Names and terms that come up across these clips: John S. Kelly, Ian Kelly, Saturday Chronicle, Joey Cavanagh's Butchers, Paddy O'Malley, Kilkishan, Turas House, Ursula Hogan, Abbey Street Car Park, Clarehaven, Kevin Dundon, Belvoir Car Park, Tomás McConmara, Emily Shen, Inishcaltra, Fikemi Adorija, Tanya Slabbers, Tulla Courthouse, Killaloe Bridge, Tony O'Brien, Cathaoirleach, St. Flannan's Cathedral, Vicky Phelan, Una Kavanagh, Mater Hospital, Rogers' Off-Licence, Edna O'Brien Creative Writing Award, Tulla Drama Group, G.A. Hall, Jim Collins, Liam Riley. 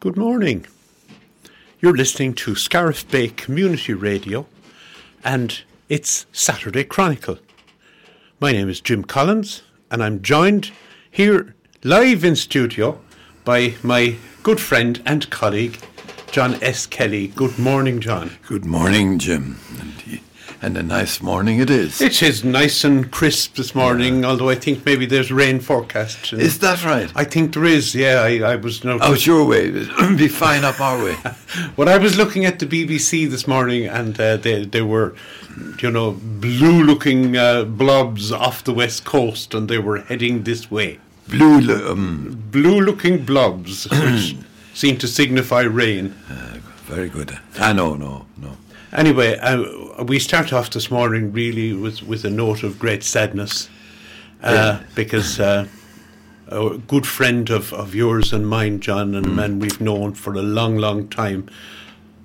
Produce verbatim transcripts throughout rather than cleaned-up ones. Good morning. You're listening to Scariff Bay Community Radio and it's Saturday Chronicle. My name is Jim Collins and I'm joined here live in studio by my good friend and colleague John S. Kelly. Good morning, John. Good morning, Jim. And, and a nice morning it is. It is nice and crisp this morning, yeah. Although I think maybe there's rain forecast. Is that right? I think there is, yeah. I, I was no. Out your way. It'll be fine up our way. Well, I was looking at the B B C this morning and uh, they, they were, you know, blue-looking uh, blobs off the west coast and they were heading this way. Blue lo- um. Blue-looking blobs, which seem to signify rain. Uh, very good. Ah, no, no, no. Anyway, uh, we start off this morning really with, with a note of great sadness uh, yeah. because uh, a good friend of, of yours and mine, John, and mm. a man we've known for a long, long time,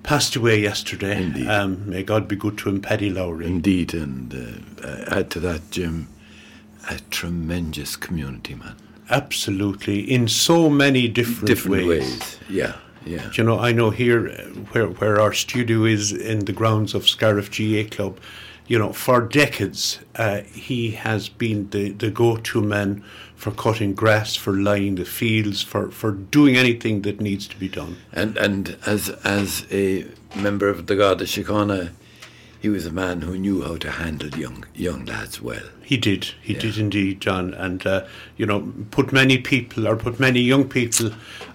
passed away yesterday. Indeed. Um, may God be good to him, Paddy Lowry. Indeed, and uh, add to that, Jim, a tremendous community man. Absolutely, in so many different, different ways. ways. Yeah, yeah. You know, I know here where where our studio is in the grounds of Scariff G A A Club, you know, for decades uh, he has been the, the go-to man for cutting grass, for lying the fields, for, for doing anything that needs to be done. And and as as a member of the Garda Síochána, he was a man who knew how to handle young young lads well. He did. He yeah. did indeed, John. And, uh, you know, put many people or put many young people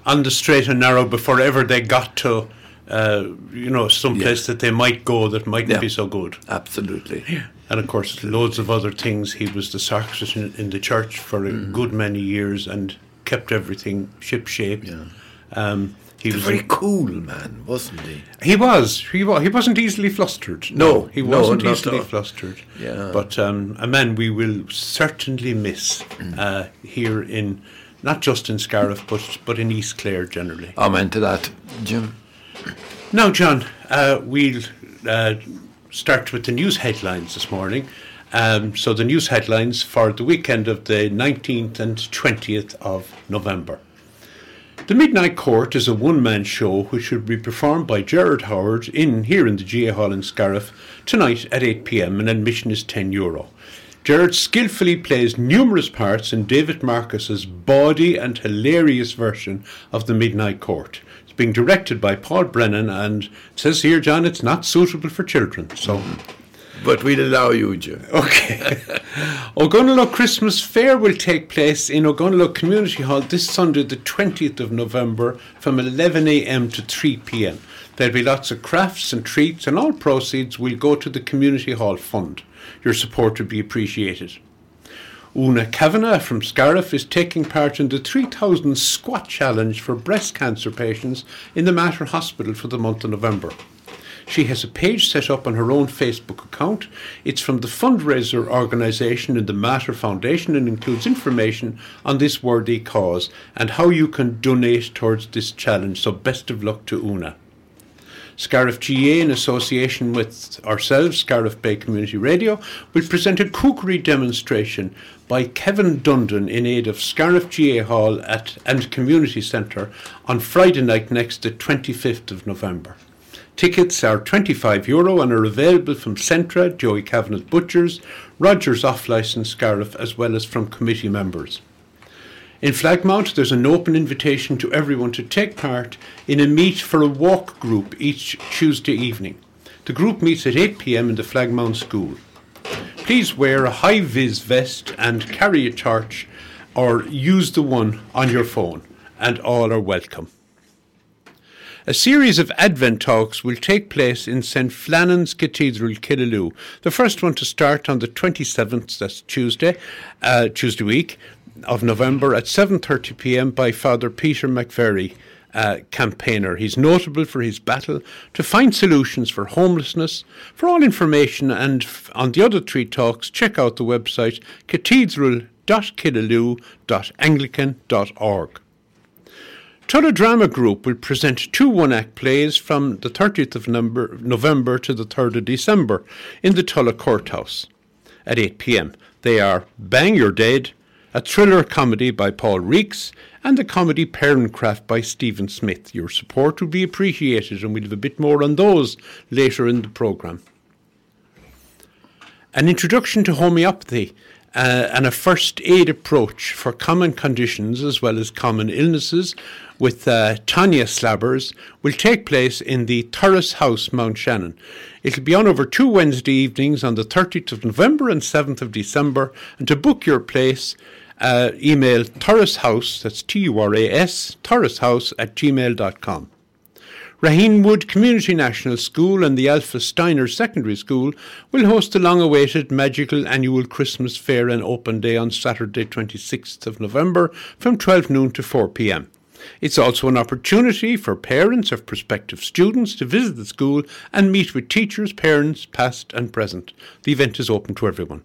on the straight and narrow before ever they got to, uh, you know, someplace yes. that they might go that mightn't yeah. be so good. Absolutely. Yeah. And, of course, Absolutely. Loads of other things. He was the sacrist in, in the church for a mm. good many years and kept everything shipshape. Yeah. Um, He was a very cool man, wasn't he? He was. He was. He wasn't easily flustered. No, no he wasn't no, easily flustered. Yeah. But um, a man we will certainly miss uh, here in, not just in Scariff, but but in East Clare generally. Amen to that, Jim. Now, John, uh, we'll uh, start with the news headlines this morning. Um, so the news headlines for the weekend of the nineteenth and twentieth of November. The Midnight Court is a one-man show which will be performed by Gerard Howard in here in the G A. Hall in Scariff tonight at eight p.m. and admission is ten euro. Gerard skillfully plays numerous parts in David Marcus's bawdy and hilarious version of The Midnight Court. It's being directed by Paul Brennan and it says here, John, it's not suitable for children, so... But we'll allow you, Jim. Okay. Ogonnelloe Christmas Fair will take place in Ogonnelloe Community Hall this Sunday, the twentieth of November, from eleven a.m. to three p.m. There'll be lots of crafts and treats, and all proceeds will go to the Community Hall Fund. Your support would be appreciated. Una Kavanagh from Scariff is taking part in the three thousand squat challenge for breast cancer patients in the Mater Hospital for the month of November. She has a page set up on her own Facebook account. It's from the fundraiser organisation in the Mater Foundation and includes information on this worthy cause and how you can donate towards this challenge. So best of luck to Una. Scariff G A A, in association with ourselves, Scariff Bay Community Radio, will present a cookery demonstration by Kevin Dundon in aid of Scariff G A A Hall at and Community Centre on Friday night next, the twenty-fifth of November. Tickets are twenty-five euro and are available from Centra, Joey Cavanagh's Butchers, Rogers' Off-Licence, Scariff, as well as from committee members. In Flagmount, there's an open invitation to everyone to take part in a Meet for a Walk group each Tuesday evening. The group meets at eight p.m. in the Flagmount School. Please wear a high-vis vest and carry a torch or use the one on your phone, and all are welcome. A series of Advent talks will take place in Saint Flannan's Cathedral, Killaloe. The first one to start on the twenty-seventh, that's Tuesday, uh, Tuesday week of November at seven thirty p.m. by Father Peter McVerry, uh, campaigner. He's notable for his battle to find solutions for homelessness. For all information and f- on the other three talks, check out the website cathedral dot killaloe dot anglican dot org. Tulla Drama Group will present two one-act plays from the thirtieth of number, November to the third of December in the Tulla Courthouse at eight p.m. They are Bang You're Dead, a thriller comedy by Paul Reeks, and the comedy Parentcraft by Stephen Smith. Your support would be appreciated, and we'll have a bit more on those later in the programme. An introduction to homeopathy uh, and a first aid approach for common conditions as well as common illnesses with uh, Tanya Slabbers will take place in the Turas House, Mount Shannon. It'll be on over two Wednesday evenings on the thirtieth of November and seventh of December. And to book your place, uh, email Turas House, that's T U R A S, turashouse at gmail dot com. Raheen Wood Community National School and the Alpha Steiner Secondary School will host the long-awaited magical annual Christmas fair and open day on Saturday twenty-sixth of November from twelve noon to four p.m. It's also an opportunity for parents of prospective students to visit the school and meet with teachers, parents, past and present. The event is open to everyone.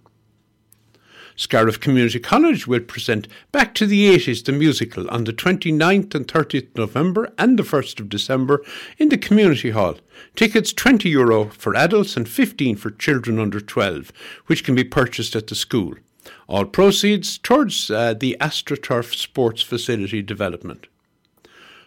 Scariff Community College will present Back to the eighties, the musical, on the twenty-ninth and thirtieth of November and the first of December in the Community Hall. Tickets twenty euro for adults and fifteen for children under twelve, which can be purchased at the school. All proceeds towards uh, the AstroTurf Sports Facility development.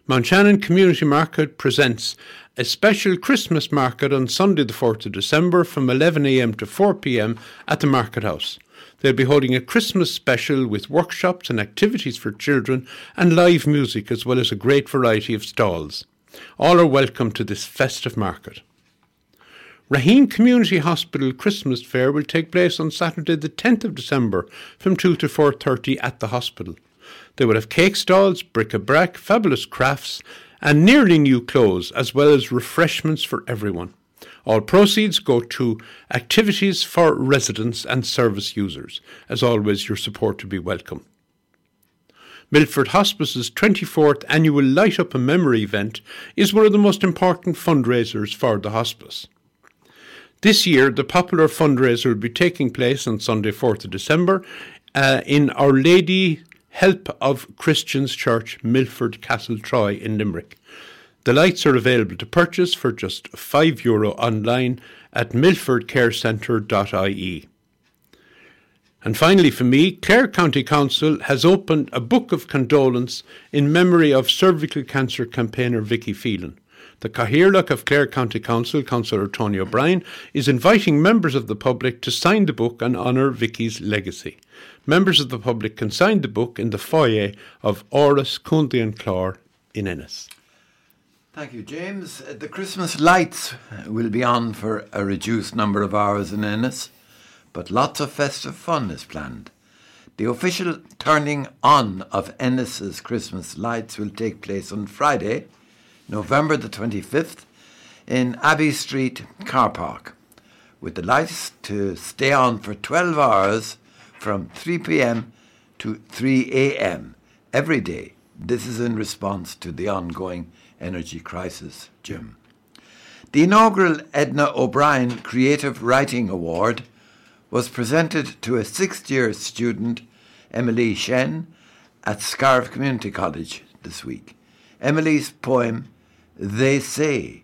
Mount Shannon Community Market presents a special Christmas market on Sunday the fourth of December from eleven a.m. to four p.m. at the Market House. They'll be holding a Christmas special with workshops and activities for children and live music as well as a great variety of stalls. All are welcome to this festive market. Raheen Community Hospital Christmas Fair will take place on Saturday the tenth of December from two to four thirty at the hospital. They will have cake stalls, bric-a-brac, fabulous crafts and nearly new clothes as well as refreshments for everyone. All proceeds go to activities for residents and service users. As always, your support to be welcome. Milford Hospice's twenty-fourth annual Light Up a Memory event is one of the most important fundraisers for the hospice. This year, the popular fundraiser will be taking place on Sunday fourth of December uh, in Our Lady Help of Christians Church, Milford Castle Troy in Limerick. The lights are available to purchase for just five euro online at milford care centre dot i e. And finally for me, Clare County Council has opened a book of condolence in memory of cervical cancer campaigner Vicky Phelan. The Cathaoirleach of Clare County Council, Councillor Tony O'Brien, is inviting members of the public to sign the book and honour Vicky's legacy. Members of the public can sign the book in the foyer of Áras Cúndaí an Clár in Ennis. Thank you, James. The Christmas lights will be on for a reduced number of hours in Ennis, but lots of festive fun is planned. The official turning on of Ennis's Christmas lights will take place on Friday, November the twenty-fifth, in Abbey Street Car Park, with the lights to stay on for twelve hours from three p.m. to three a.m. every day. This is in response to the ongoing energy crisis, Jim. The inaugural Edna O'Brien Creative Writing Award was presented to a sixth-year student, Emily Shen, at Scariff Community College this week. Emily's poem, They Say,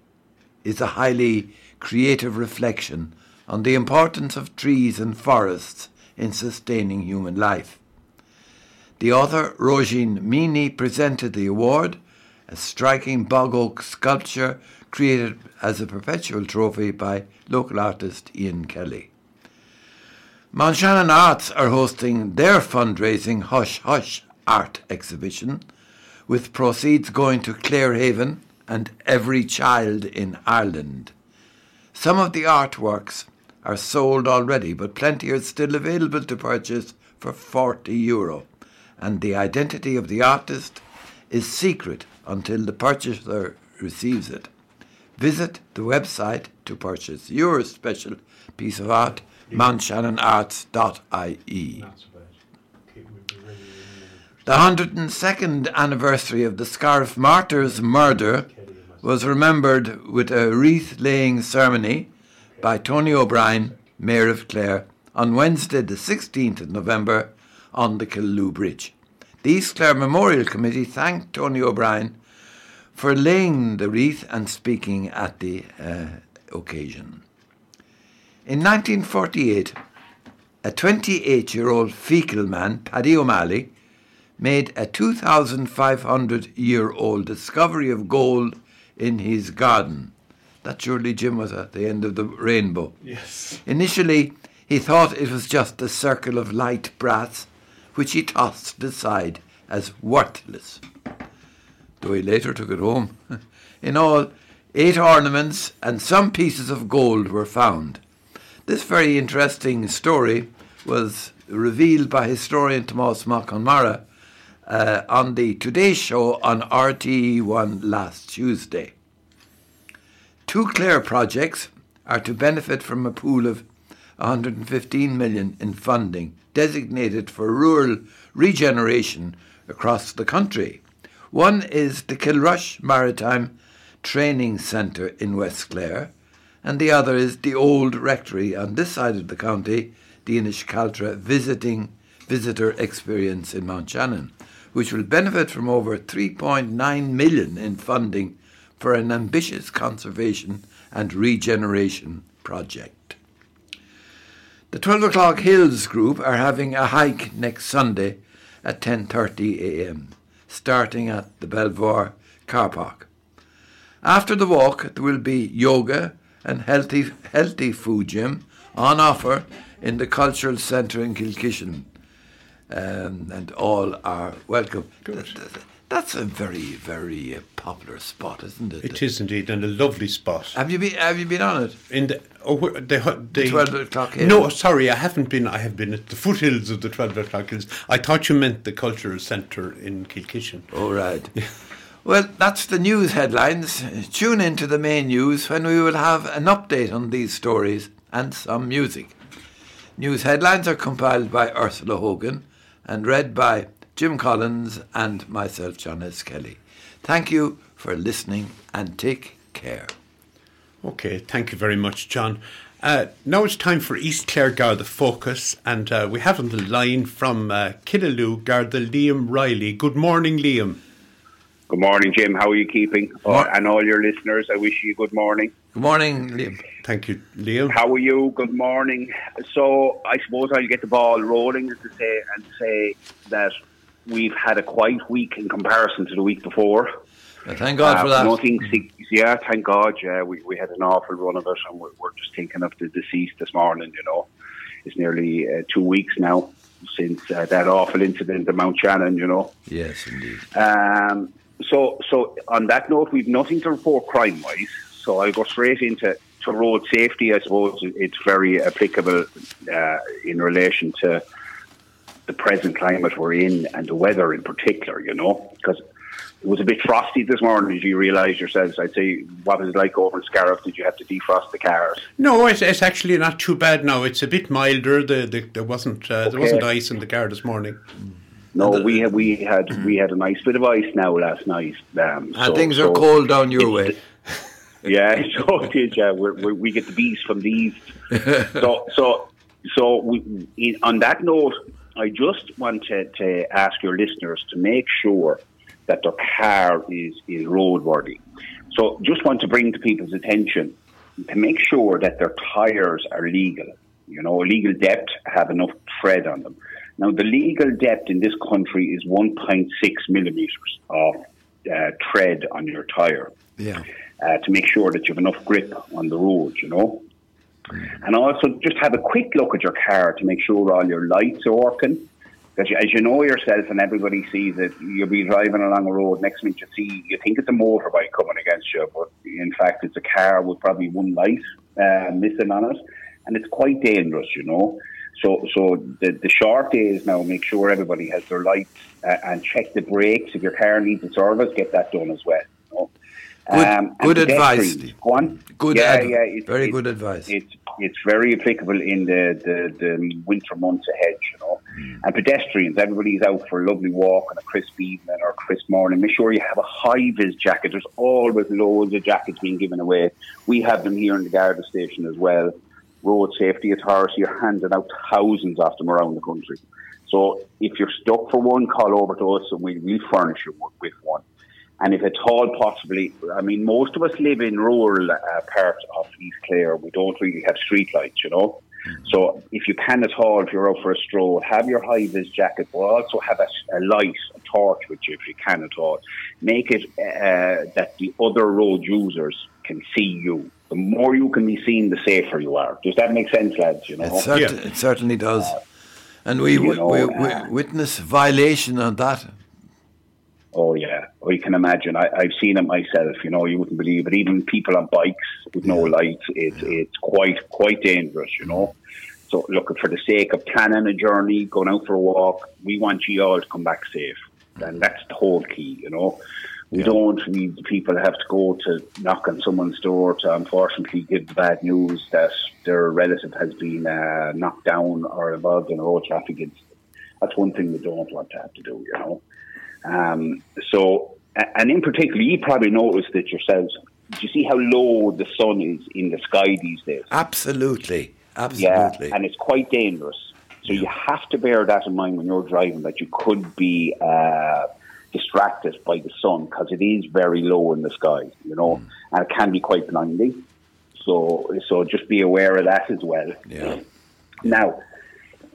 is a highly creative reflection on the importance of trees and forests in sustaining human life. The author, Roisin Meany, presented the award, a striking bog oak sculpture created as a perpetual trophy by local artist Ian Kelly. Mount Shannon Arts are hosting their fundraising Hush Hush art exhibition, with proceeds going to Clarehaven and every child in Ireland. Some of the artworks are sold already, but plenty are still available to purchase for forty euro, and the identity of the artist is secret until the purchaser receives it. Visit the website to purchase your special piece of art, mount shannon arts dot i e. The one hundred second anniversary of the Scariff Martyrs murder was remembered with a wreath-laying ceremony by Tony O'Brien, Mayor of Clare, on Wednesday the sixteenth of November on the Killaloe Bridge. The East Clare Memorial Committee thanked Tony O'Brien for laying the wreath and speaking at the uh, occasion. In nineteen forty-eight, a twenty-eight-year-old fecal man, Paddy O'Malley, made a two thousand five hundred year old discovery of gold in his garden. That surely, Jim, was at the end of the rainbow. Yes. Initially, he thought it was just a circle of light brass, which he tossed aside as worthless, though he later took it home. In all, eight ornaments and some pieces of gold were found. This very interesting story was revealed by historian Tomás McConmara uh, on the Today Show on R T E one last Tuesday. Two Clare projects are to benefit from a pool of one hundred fifteen million in funding designated for rural regeneration across the country. One is the Kilrush Maritime Training Centre in West Clare, and the other is the old rectory on this side of the county, the Inishcaltra Visiting Visitor Experience in Mount Shannon, which will benefit from over three point nine million in funding for an ambitious conservation and regeneration project. The twelve o'clock Hills group are having a hike next Sunday at ten thirty a.m, starting at the Belvoir car park. After the walk, there will be yoga and healthy healthy food, Gym, on offer in the Cultural Centre in Kilkishan, um, and all are welcome. Good. That's a very, very uh, popular spot, isn't it? It is indeed, and a lovely spot. Have you been? Have you been on it? In the, oh, the, the, the twelve o'clock hills. No, sorry, I haven't been. I have been at the foothills of the twelve o'clock hills. I thought you meant the Cultural Centre in Kilkishan. Oh right. Well, that's the news headlines. Tune in to the main news when we will have an update on these stories and some music. News headlines are compiled by Ursula Hogan and read by Jim Collins and myself, John S. Kelly. Thank you for listening and take care. Okay, thank you very much, John. Uh, now it's time for East Clare Garda Focus, and uh, we have on the line from uh, Killaloe Garda Liam Riley. Good morning, Liam. Good morning, Jim. How are you keeping? Uh, and all your listeners, I wish you good morning. Good morning, Liam. Thank you, Liam. How are you? Good morning. So I suppose I'll get the ball rolling as to say, and say that we've had a quiet week in comparison to the week before. Well, thank God uh, for that. Nothing, yeah, thank God. Yeah, we, we had an awful run of it, and we're, we're just thinking of the deceased this morning, you know. It's nearly uh, two weeks now since uh, that awful incident at Mount Shannon, you know. Yes, indeed. Um, so, so on that note, we've nothing to report crime-wise, so I'll go straight into to road safety. I suppose it's very applicable uh, in relation to the present climate we're in and the weather in particular, you know, because it was a bit frosty this morning. Did you realise yourselves? I'd say, what was it like over in Scariff? Did you have to defrost the cars? No, it's, it's actually not too bad now. It's a bit milder. The, the, there wasn't uh, okay. there wasn't ice in the car this morning. No, the, we had we had we had a nice bit of ice now last night. Um, and so, things are so cold down your way. Yeah, so did yeah. We're, we're, we get the bees from the east. So so so we, in, on that note, I just want to, to ask your listeners to make sure that their car is, is roadworthy. So just want to bring to people's attention to make sure that their tyres are legal. You know, legal depth, have enough tread on them. Now, the legal depth in this country is one point six millimetres of uh, tread on your tyre. Yeah. Uh, to make sure that you have enough grip on the road, you know. And also just have a quick look at your car to make sure all your lights are working. Because as you know yourself and everybody sees it, you'll be driving along a road, next minute you see, you think it's a motorbike coming against you, but in fact it's a car with probably one light uh, missing on it. And it's quite dangerous, you know. So so the, the short days now, make sure everybody has their lights uh, and check the brakes. If your car needs a service, get that done as well. You know? Good, um, good advice. Go on. Good yeah, ad- yeah, it's, very it's, good advice. It's it's very applicable in the, the, the winter months ahead, you know. Mm. And pedestrians, everybody's out for a lovely walk on a crisp evening or a crisp morning. Make sure you have a high-vis jacket. There's always loads of jackets being given away. We have them here in the Garda station as well. Road Safety Authority are handing out thousands of them around the country. So if you're stuck for one, call over to us and we, we'll furnish you with one. And if at all possibly, I mean, most of us live in rural uh, parts of East Clare. We don't really have streetlights, you know. So if you can at all, if you're out for a stroll, have your high-vis jacket, but also have a, a light, a torch with you if you can at all. Make it uh, that the other road users can see you. The more you can be seen, the safer you are. Does that make sense, lads? You know, It, cert- yeah. it certainly does. Uh, and we, you know, we, we, we uh, witness violation on that. Oh, yeah. Oh, you can imagine. I, I've seen it myself. You know, you wouldn't believe it. Even people on bikes with no lights, it's it's quite quite dangerous, you know. So, look, for the sake of planning a journey, going out for a walk, we want you all to come back safe. And that's the whole key, you know. We yeah. don't need people to have to go to knock on someone's door to unfortunately give the bad news that their relative has been uh, knocked down or involved in road traffic incident. That's one thing we don't want to have to do, you know. Um, so, and in particular, you probably noticed it yourselves. Do you see how low the sun is in the sky these days? Absolutely, absolutely. Yeah, and it's quite dangerous. So yeah. you have to bear that in mind when you're driving, that you could be uh, distracted by the sun because it is very low in the sky, you know, mm. and it can be quite blinding. So, so just be aware of that as well. Yeah. Now,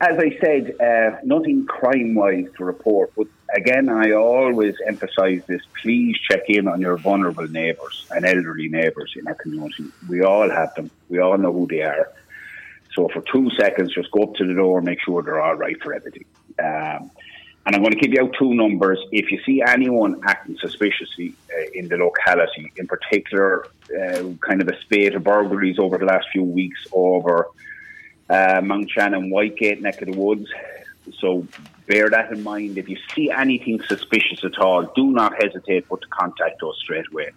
as I said, uh, nothing crime-wise to report, but again, I always emphasise this, please check in on your vulnerable neighbours and elderly neighbours in our community. We all have them. We all know who they are. So for two seconds, just go up to the door and make sure they're all right for everything. Um, and I'm going to give you out two numbers. If you see anyone acting suspiciously uh, in the locality, in particular, uh, kind of a spate of burglaries over the last few weeks over uh, Mount Shannon, Whitegate, neck of the woods. So bear that in mind. If you see anything suspicious at all, do not hesitate but to contact us straight away.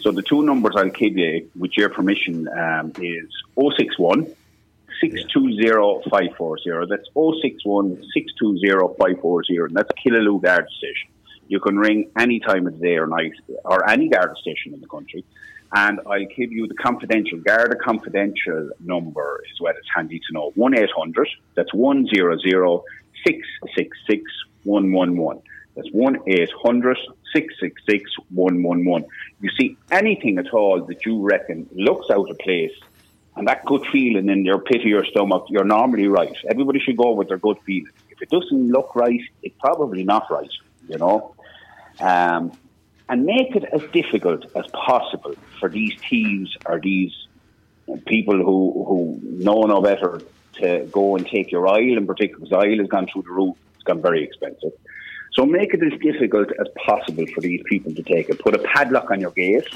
So the two numbers I'll give you, with your permission, um, is oh six one, six two zero, five four zero. That's oh six one, six two zero, five four zero. And that's Killaloe Garda Station. You can ring any time of the day or night, or any Garda Station in the country. And I'll give you the confidential, Garda Confidential number is what it's handy to know. one eight hundred, that's one hundred, six six six, one one one. That's one eight hundred, six six six, one one one. You see anything at all that you reckon looks out of place, and that good feeling in your pit of your stomach, you're normally right. Everybody should go with their good feeling. If it doesn't look right, it's probably not right, you know. Um, and make it as difficult as possible for these thieves or these people who, who know no better to go and take your oil in particular, because oil has gone through the roof. It's gone very expensive. So make it as difficult as possible for these people to take it. Put a padlock on your gate,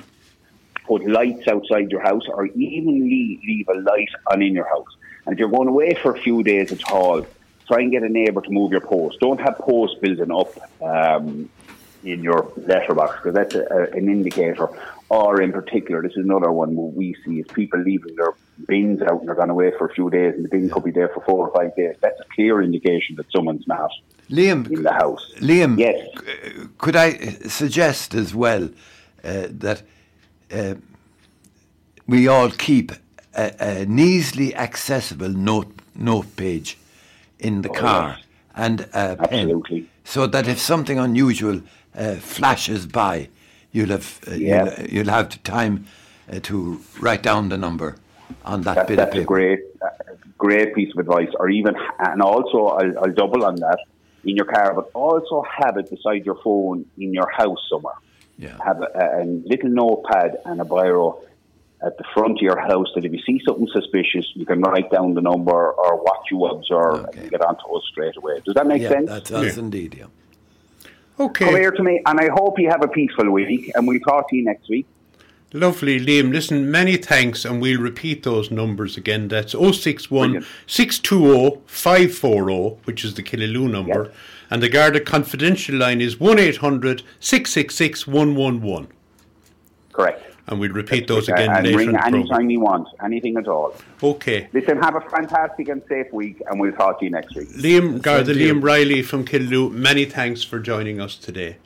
put lights outside your house, or even leave, leave a light on in your house. And if you're going away for a few days at all, try and get a neighbour to move your post. Don't have posts building up um, in your letterbox, because that's a, a, an indicator. Or in particular, this is another one where we see is people leaving their bins out and they're gone away for a few days and the bin could be there for four or five days. That's a clear indication that someone's not Liam, in the house. Liam, yes. c- could I suggest as well uh, that uh, we all keep a, an easily accessible note, note page in the oh, car yes. and a Absolutely. pen, so that if something unusual uh, flashes by, You'll have uh, yeah. you'll, you'll have time uh, to write down the number on that, that bit that's of paper. That's a great, uh, great piece of advice. Or even, and also I'll, I'll double on that in your car, but also have it beside your phone in your house somewhere. Yeah. Have a, a little notepad and a biro at the front of your house that if you see something suspicious, you can write down the number or what you observe okay. and get onto us straight away. Does that make yeah, sense? That does yeah. indeed. Yeah. Okay. Come here to me, and I hope you have a peaceful week, and we'll talk to you next week. Lovely, Liam. Listen, many thanks, and we'll repeat those numbers again. That's oh six one, six two zero, five four zero, which is the Killaloe number, yes. and the Garda Confidential line is one eight hundred, six six six, one one one. Correct. And we'll repeat those again uh, later. Ring any time you want, anything at all. Okay. Listen, have a fantastic and safe week, and we'll talk to you next week. Liam Garda, Liam Riley from Killaloe, many thanks for joining us today.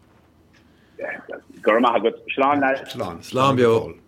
Sláinte. Sláinte. Sláinte.